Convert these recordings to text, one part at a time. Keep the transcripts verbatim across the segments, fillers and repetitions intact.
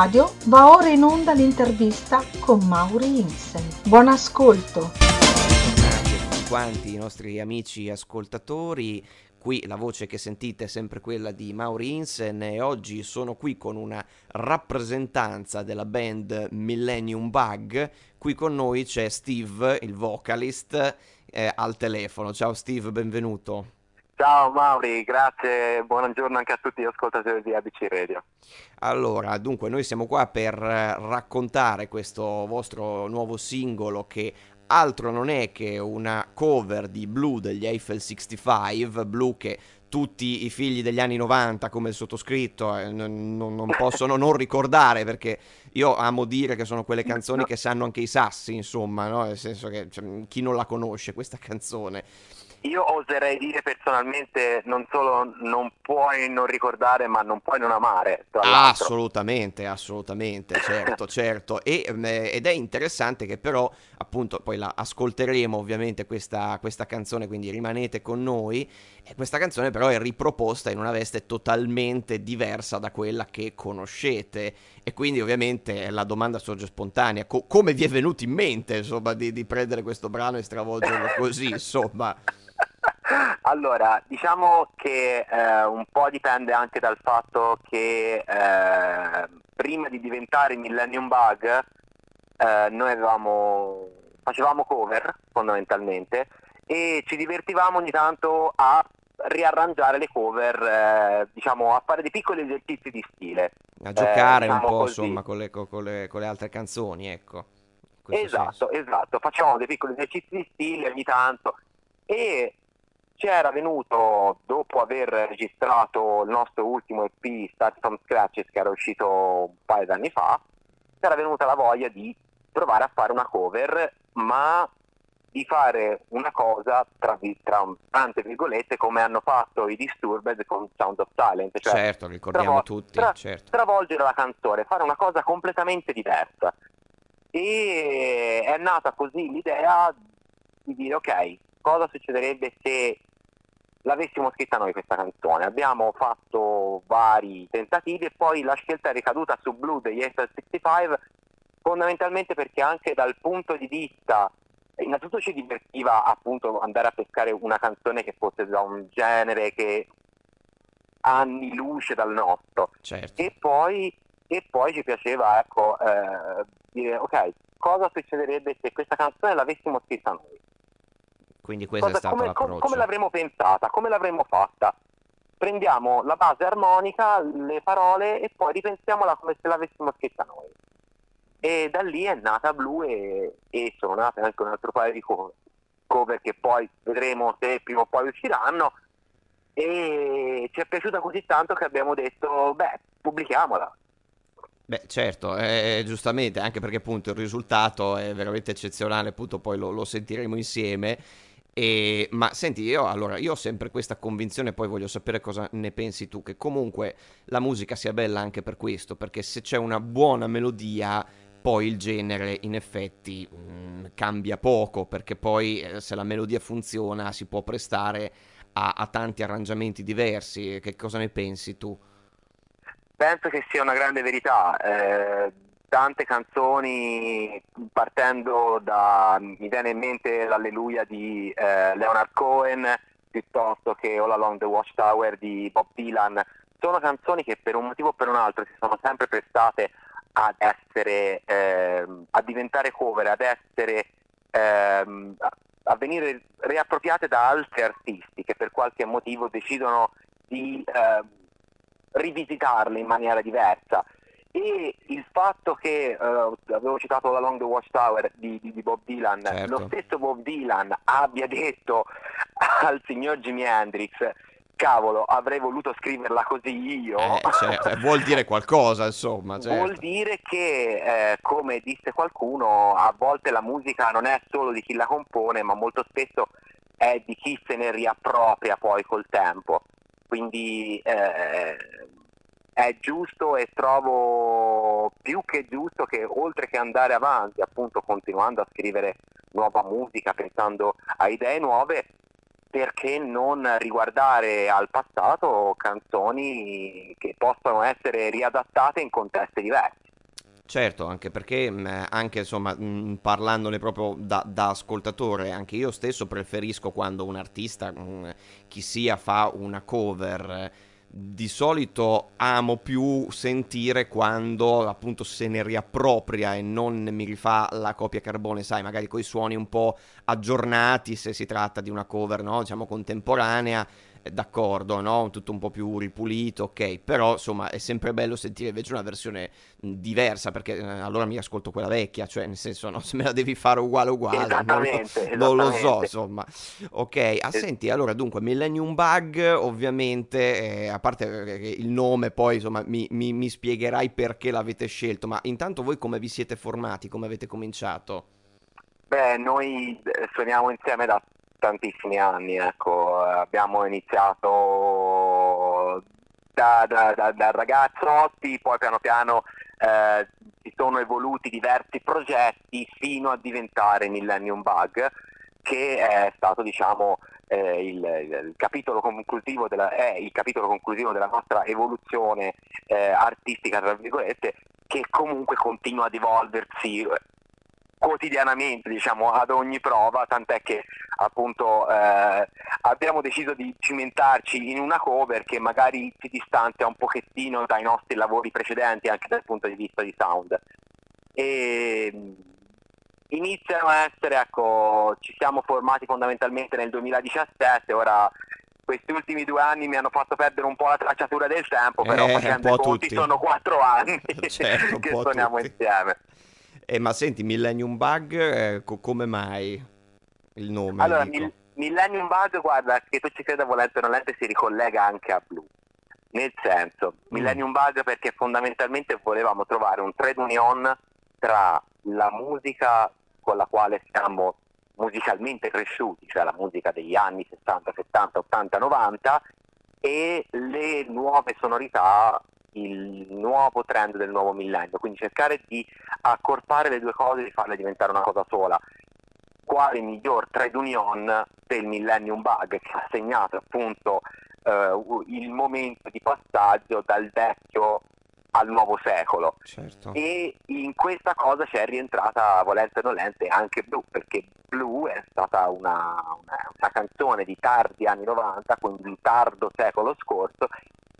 Radio va ora in onda l'intervista con Mauri Insen. Buon ascolto. Grazie a tutti quanti i nostri amici ascoltatori. Qui la voce che sentite è sempre quella di Mauri Insen e oggi sono qui con una rappresentanza della band Millennium Bug. Qui con noi c'è Steve, il vocalist, eh, al telefono. Ciao Steve, benvenuto. Ciao Mauri, grazie, buongiorno anche a tutti gli ascoltatori di A B C Radio. Allora, dunque, noi siamo qua per raccontare questo vostro nuovo singolo che altro non è che una cover di Blu degli Eiffel sessantacinque, Blu che tutti i figli degli anni novanta come il sottoscritto eh, non, non possono non ricordare, perché io amo dire che sono quelle canzoni che sanno anche i sassi, insomma, no? Nel senso che cioè, chi non la conosce questa canzone? Io oserei dire personalmente, non solo non puoi non ricordare, ma non puoi non amare. Tra l'altro. Assolutamente, assolutamente, certo, certo. E, ed è interessante che però, appunto, poi la ascolteremo ovviamente questa, questa canzone, quindi rimanete con noi. E questa canzone però è riproposta in una veste totalmente diversa da quella che conoscete. E quindi ovviamente la domanda sorge spontanea. Co- come vi è venuto in mente, insomma, di, di prendere questo brano e stravolgerlo così, insomma? Allora, diciamo che eh, un po' dipende anche dal fatto che eh, prima di diventare Millennium Bug eh, noi avevamo, facevamo cover fondamentalmente e ci divertivamo ogni tanto a riarrangiare le cover, eh, diciamo a fare dei piccoli esercizi di stile. A giocare eh, diciamo un po' così. Insomma con le, con le, con le altre canzoni, ecco. Esatto, senso. Esatto, facciamo dei piccoli esercizi di stile ogni tanto. E ci era venuto, dopo aver registrato il nostro ultimo E P Start From Scratches che era uscito un paio d'anni fa, ci era venuta la voglia di provare a fare una cover, ma di fare una cosa tra, tra tante virgolette come hanno fatto i Disturbed con Sound of Silence, cioè certo, ricordiamo travol- tutti, tra- certo. Stravolgere la canzone, fare una cosa completamente diversa. E è nata così l'idea di dire ok, cosa succederebbe se l'avessimo scritta noi questa canzone? Abbiamo fatto vari tentativi e poi la scelta è ricaduta su Blue degli Eiffel sessantacinque, fondamentalmente perché anche dal punto di vista, innanzitutto ci divertiva appunto andare a pescare una canzone che fosse da un genere che anni luce dal nostro, certo. e, poi, e poi ci piaceva ecco eh, dire ok, cosa succederebbe se questa canzone l'avessimo scritta noi? Quindi questa cosa, è stata come, l'approccio. Come l'avremmo pensata, come l'avremmo fatta? Prendiamo la base armonica, le parole e poi ripensiamola come se l'avessimo scritta noi. E da lì è nata Blu e, e sono nate anche un altro paio di cover, cover che poi vedremo se prima o poi usciranno. E ci è piaciuta così tanto che abbiamo detto, beh, pubblichiamola. Beh certo, eh, giustamente, anche perché appunto il risultato è veramente eccezionale, appunto poi lo, lo sentiremo insieme. E, ma senti, io allora io ho sempre questa convinzione, poi voglio sapere cosa ne pensi tu, che comunque la musica sia bella anche per questo, perché se c'è una buona melodia poi il genere in effetti mh, cambia poco, perché poi eh, se la melodia funziona si può prestare a, a tanti arrangiamenti diversi. Che cosa ne pensi tu? Penso che sia una grande verità. Eh, tante canzoni, partendo da, mi viene in mente l'Alleluia di eh, Leonard Cohen, piuttosto che All Along the Watchtower di Bob Dylan, sono canzoni che per un motivo o per un altro si sono sempre prestate ad essere, eh, a diventare cover, ad essere, eh, a venire riappropriate da altri artisti che per qualche motivo decidono di eh, rivisitarle in maniera diversa. E il fatto che uh, avevo citato Along the Watchtower di, di, di Bob Dylan, certo. Lo stesso Bob Dylan abbia detto al signor Jimi Hendrix cavolo, avrei voluto scriverla così io, eh, certo. Vuol dire qualcosa, insomma, certo. Vuol dire che eh, come disse qualcuno, a volte la musica non è solo di chi la compone, ma molto spesso è di chi se ne riappropria poi col tempo. Quindi eh, è giusto e trovo più che giusto che, oltre che andare avanti, appunto continuando a scrivere nuova musica, pensando a idee nuove, perché non riguardare al passato canzoni che possono essere riadattate in contesti diversi. Certo, anche perché mh, anche insomma mh, parlandone proprio da, da ascoltatore, anche io stesso preferisco quando un artista, mh, chi sia, fa una cover. Di solito amo più sentire quando appunto se ne riappropria e non mi rifà la copia carbone, sai, magari coi suoni un po' aggiornati, se si tratta di una cover, no, diciamo contemporanea, d'accordo, no? Tutto un po' più ripulito, ok, però insomma è sempre bello sentire invece una versione diversa, perché eh, allora mi ascolto quella vecchia, cioè nel senso, no, se me la devi fare uguale uguale, esattamente, non, lo, esattamente. non lo so, insomma, ok, ah, senti, allora dunque Millennium Bug, ovviamente, eh, a parte eh, il nome, poi insomma mi, mi, mi spiegherai perché l'avete scelto, ma intanto voi come vi siete formati, come avete cominciato? Beh, noi suoniamo insieme da tantissimi anni, ecco, abbiamo iniziato da, da, da, da ragazzotti, poi piano piano eh, si sono evoluti diversi progetti fino a diventare Millennium Bug, che è stato, diciamo, eh, il, il, capitolo conclusivo della, è il capitolo conclusivo della nostra evoluzione eh, artistica, tra virgolette, che comunque continua ad evolversi quotidianamente, diciamo, ad ogni prova, tant'è che appunto eh, abbiamo deciso di cimentarci in una cover che magari si distanzia un pochettino dai nostri lavori precedenti anche dal punto di vista di sound, e iniziano a essere, ecco, ci siamo formati fondamentalmente nel duemiladiciassette, ora questi ultimi due anni mi hanno fatto perdere un po' la tracciatura del tempo, però eh, facendo i conti tutti. Sono quattro anni certo, che suoniamo tutti. insieme. Eh, ma senti, Millennium Bug, eh, co- come mai il nome? Allora, mil- Millennium Bug, guarda, che tu ci creda volente o nolente, si ricollega anche a Blu. Nel senso, mm. Millennium Bug perché fondamentalmente volevamo trovare un thread union tra la musica con la quale siamo musicalmente cresciuti, cioè la musica degli anni sessanta, settanta, ottanta, novanta, e le nuove sonorità, il nuovo trend del nuovo millennio, quindi cercare di accorpare le due cose, di farle diventare una cosa sola. Quale miglior trade union del Millennium Bug, che ha segnato appunto eh, il momento di passaggio dal vecchio al nuovo secolo, certo. E in questa cosa c'è rientrata volente o nolente anche Blu, perché Blu è stata una, una, una canzone di tardi anni novanta, quindi di tardo secolo scorso,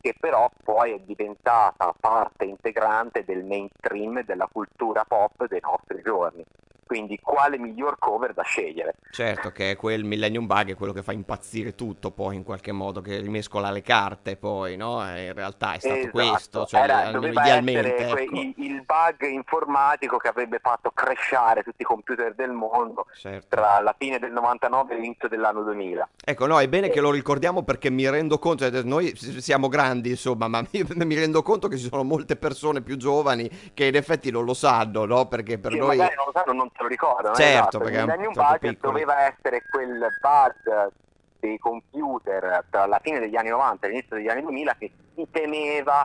che però poi è diventata parte integrante del mainstream, della cultura pop dei nostri giorni. Quindi quale miglior cover da scegliere? Certo, che è quel Millennium Bug, è quello che fa impazzire tutto poi in qualche modo, che rimescola le carte poi, no? E in realtà è stato esatto. questo, cioè Era, doveva essere ecco. que- il, il bug informatico che avrebbe fatto crashare tutti i computer del mondo, certo. tra la fine del novantanove e l'inizio dell'anno duemila. Ecco, no, è bene e... che lo ricordiamo, perché mi rendo conto, cioè, noi siamo grandi insomma, ma mi, mi rendo conto che ci sono molte persone più giovani che in effetti non lo sanno, no? Perché per che noi... magari non lo sanno, non lo ricordo, certo, no? Esatto. Il Millennium Bug doveva essere quel bug dei computer tra la fine degli anni novanta e l'inizio degli anni duemila, che si temeva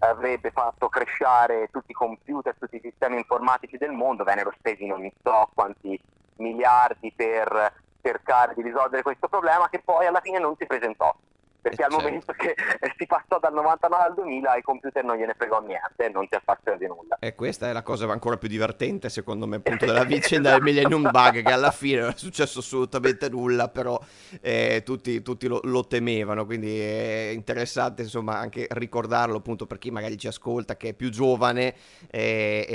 avrebbe fatto crescere tutti i computer, tutti i sistemi informatici del mondo, vennero spesi in ogni so quanti miliardi per cercare di risolvere questo problema, che poi alla fine non si presentò, perché al momento che si passò dal novantanove al duemila ai computer non gliene fregò niente, non si affassero di nulla. E questa è la cosa ancora più divertente secondo me, appunto, della vicenda esatto. del Millennium Bug, che alla fine non è successo assolutamente nulla, però eh, tutti, tutti lo, lo temevano, quindi è interessante insomma anche ricordarlo, appunto, per chi magari ci ascolta che è più giovane e,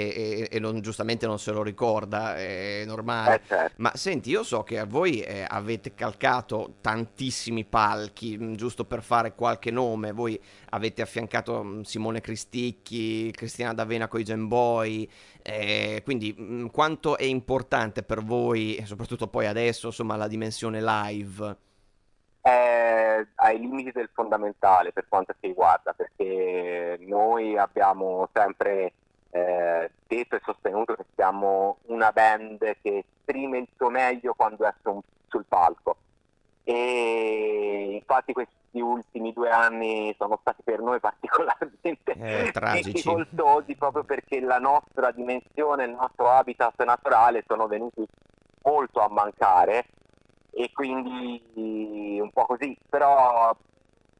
e, e non, giustamente non se lo ricorda, è normale. Esatto. Ma senti, io so che a voi eh, avete calcato tantissimi palchi, giusto per fare qualche nome, voi avete affiancato Simone Cristicchi, Cristina D'Avena con i Gem Boy, eh, quindi mh, quanto è importante per voi, soprattutto poi adesso, insomma, la dimensione live? È ai limiti del fondamentale per quanto ci riguarda, perché noi abbiamo sempre eh, detto e sostenuto che siamo una band che esprime il suo meglio quando è su- sul palco. E infatti questi ultimi due anni sono stati per noi particolarmente eh, difficoltosi, proprio perché la nostra dimensione, il nostro habitat naturale sono venuti molto a mancare, e quindi un po' così, però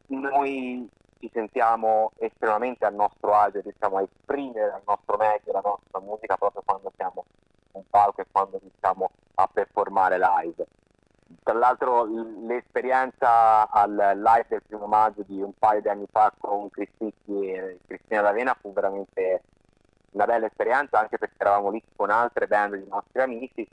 noi ci sentiamo estremamente al nostro agio, riusciamo a esprimere al nostro meglio della nostra musica proprio quando siamo in palco e quando riusciamo a performare live. Tra l'altro l'esperienza al live del primo maggio di un paio di anni fa con Cristicchi e Cristina D'Avena fu veramente una bella esperienza, anche perché eravamo lì con altre band di nostri amici,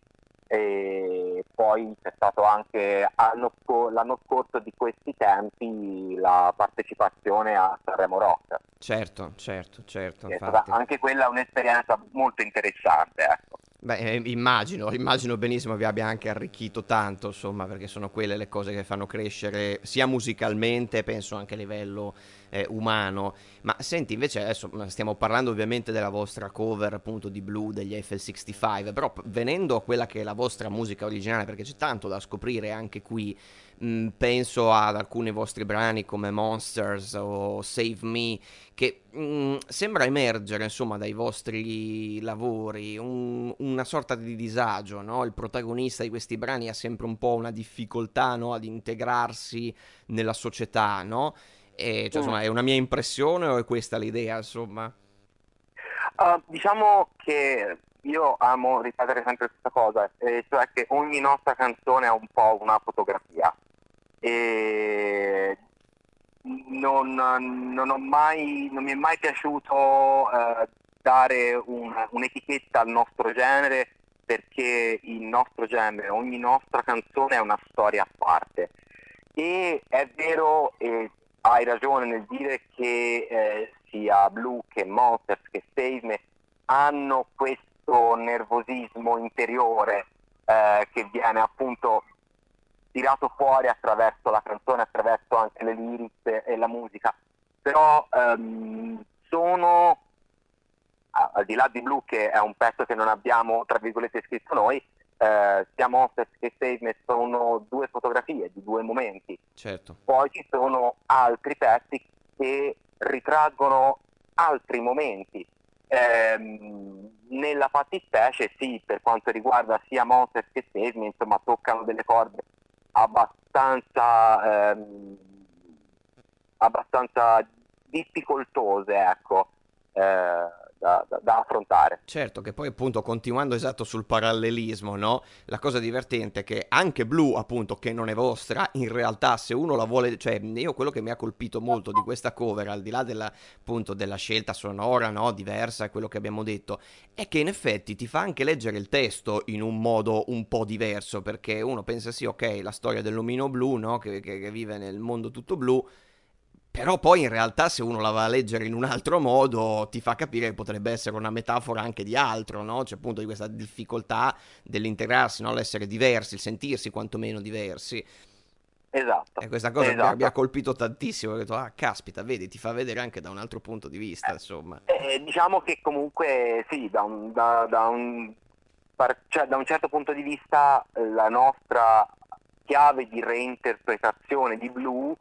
e poi c'è stato anche l'anno, l'anno scorso di questi tempi la partecipazione a Sanremo Rock. Certo, certo, certo. È stata anche quella un'esperienza molto interessante, ecco. Beh, immagino, immagino benissimo vi abbia anche arricchito tanto, insomma, perché sono quelle le cose che fanno crescere sia musicalmente, penso anche a livello eh, umano. Ma senti, invece adesso stiamo parlando ovviamente della vostra cover appunto di Blu degli Eiffel sessantacinque, però venendo a quella che è la vostra musica originale, perché c'è tanto da scoprire anche qui, mh, penso ad alcuni vostri brani come Monsters o Save Me, che mh, sembra emergere insomma dai vostri lavori un, una sorta di disagio, no? Il protagonista di questi brani ha sempre un po' una difficoltà, no? Ad integrarsi nella società, no? E, cioè, insomma, è una mia impressione o è questa l'idea, insomma? Uh, diciamo che io amo ripetere sempre questa cosa, eh, cioè che ogni nostra canzone è un po' una fotografia e... Non, non, ho mai, non mi è mai piaciuto eh, dare una, un'etichetta al nostro genere, perché il nostro genere, ogni nostra canzone è una storia a parte. E è vero, e hai ragione nel dire che eh, sia Blu che Monsters che Stavement hanno questo nervosismo interiore eh, che viene appunto tirato fuori attraverso la canzone, attraverso anche le lyrics e la musica, però ehm, sono, al di là di Blu che è un pezzo che non abbiamo tra virgolette scritto noi, eh, sia Monsters che Stavement sono due fotografie di due momenti. Certo. Poi ci sono altri pezzi che ritraggono altri momenti. Eh, nella fattispecie sì, per quanto riguarda sia Monsters che Stavement, insomma, toccano delle corde abbastanza ehm, abbastanza difficoltose, ecco, eh, da, da, da affrontare. Certo, che poi appunto continuando esatto sul parallelismo, no? La cosa divertente è che anche Blu, appunto, che non è vostra, in realtà se uno la vuole, cioè io quello che mi ha colpito molto di questa cover, al di là della, appunto, della scelta sonora, no? Diversa, quello che abbiamo detto, è che in effetti ti fa anche leggere il testo in un modo un po' diverso, perché uno pensa sì, ok, la storia dell'omino blu, no? Che, che, che vive nel mondo tutto blu, però poi in realtà se uno la va a leggere in un altro modo ti fa capire che potrebbe essere una metafora anche di altro, no? Cioè appunto di questa difficoltà dell'integrarsi, no? L'essere diversi, il sentirsi quantomeno diversi. Esatto. E questa cosa esatto. mi ha colpito tantissimo, ho detto, ah caspita, vedi, ti fa vedere anche da un altro punto di vista, eh, insomma. Eh, diciamo che comunque sì, da un, da, da, un, cioè, da un certo punto di vista la nostra chiave di reinterpretazione di Blu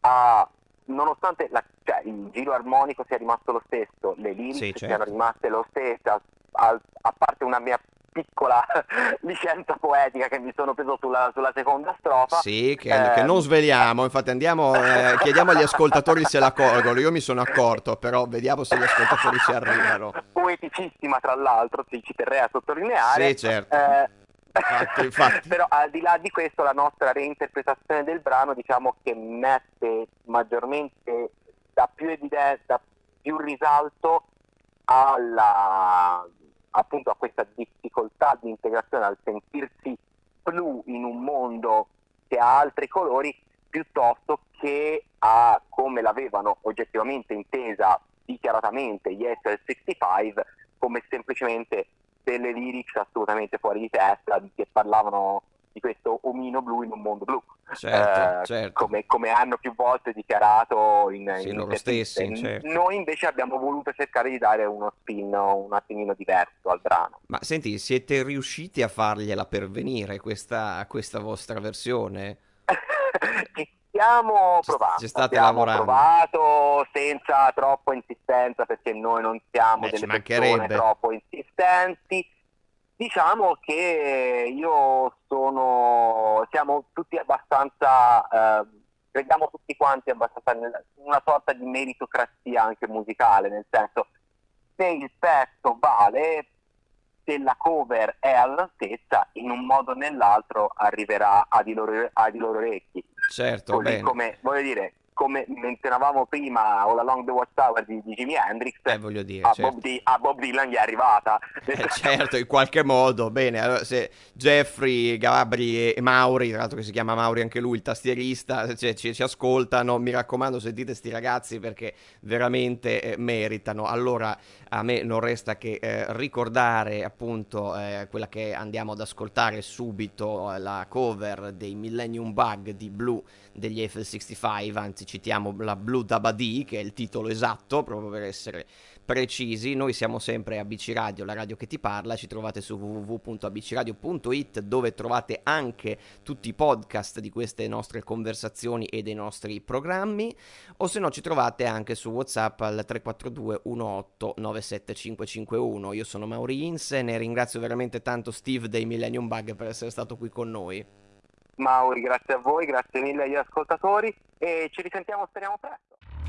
ha... nonostante la, cioè, il giro armonico sia rimasto lo stesso, le lyrics sì, certo. siano rimaste lo stesso, a, a, a parte una mia piccola licenza poetica che mi sono preso sulla, sulla seconda strofa. Sì, che, eh, che non sveliamo, infatti andiamo, eh, chiediamo agli ascoltatori se la colgono, io mi sono accorto, però vediamo se gli ascoltatori ci arrivano. Poeticissima tra l'altro, ci terrei a sottolineare. Sì, certo. Eh, Infatti, infatti. Però al di là di questo la nostra reinterpretazione del brano, diciamo che mette maggiormente, da più evidenza, da più risalto alla, appunto, a questa difficoltà di integrazione, al sentirsi blu in un mondo che ha altri colori, piuttosto che a come l'avevano oggettivamente intesa dichiaratamente gli Eiffel sessantacinque, come semplicemente delle lyrics assolutamente fuori di testa che parlavano di questo omino blu in un mondo blu. Certo, eh, certo. Come, come hanno più volte dichiarato in, sì, in loro stessi, certo. Noi invece abbiamo voluto cercare di dare uno spin un attimino diverso al brano. Ma senti, siete riusciti a fargliela pervenire questa, questa vostra versione? Ci stiamo provando, ci state abbiamo lavorando. provato senza troppo insistenza, perché noi non siamo Beh, delle persone troppo insistenti. Diciamo che io sono, siamo tutti abbastanza, eh, crediamo tutti quanti abbastanza in una sorta di meritocrazia anche musicale, nel senso se il pezzo vale, se la cover è all'altezza, in un modo o nell'altro arriverà ai loro, ai loro orecchi. Certo, così bene. Come, voglio dire, come menzionavamo prima, All Along the Watchtower di, di Jimi Hendrix, eh, voglio dire, a, certo. Bob D- a Bob Dylan gli è arrivata. Eh, certo, in qualche modo, bene, allora, se Jeffrey, Gabri e Mauri, tra l'altro che si chiama Mauri anche lui, il tastierista, cioè, ci, ci ascoltano, mi raccomando, sentite sti ragazzi perché veramente eh, meritano. Allora a me non resta che eh, ricordare appunto eh, quella che andiamo ad ascoltare subito, eh, la cover dei Millennium Bug di Blu degli Eiffel sessantacinque, anzi citiamo la Blue Dabadi, che è il titolo esatto, proprio per essere precisi. Noi siamo sempre A B C Radio, la radio che ti parla, ci trovate su w w w punto a b c radio punto i t, dove trovate anche tutti i podcast di queste nostre conversazioni e dei nostri programmi, o se no ci trovate anche su WhatsApp al tre quattro due uno otto nove sette cinque cinque uno. Io sono Mauri Insen e ringrazio veramente tanto Steve dei Millennium Bug per essere stato qui con noi. Mauri, grazie a voi, grazie mille agli ascoltatori e ci risentiamo, speriamo presto.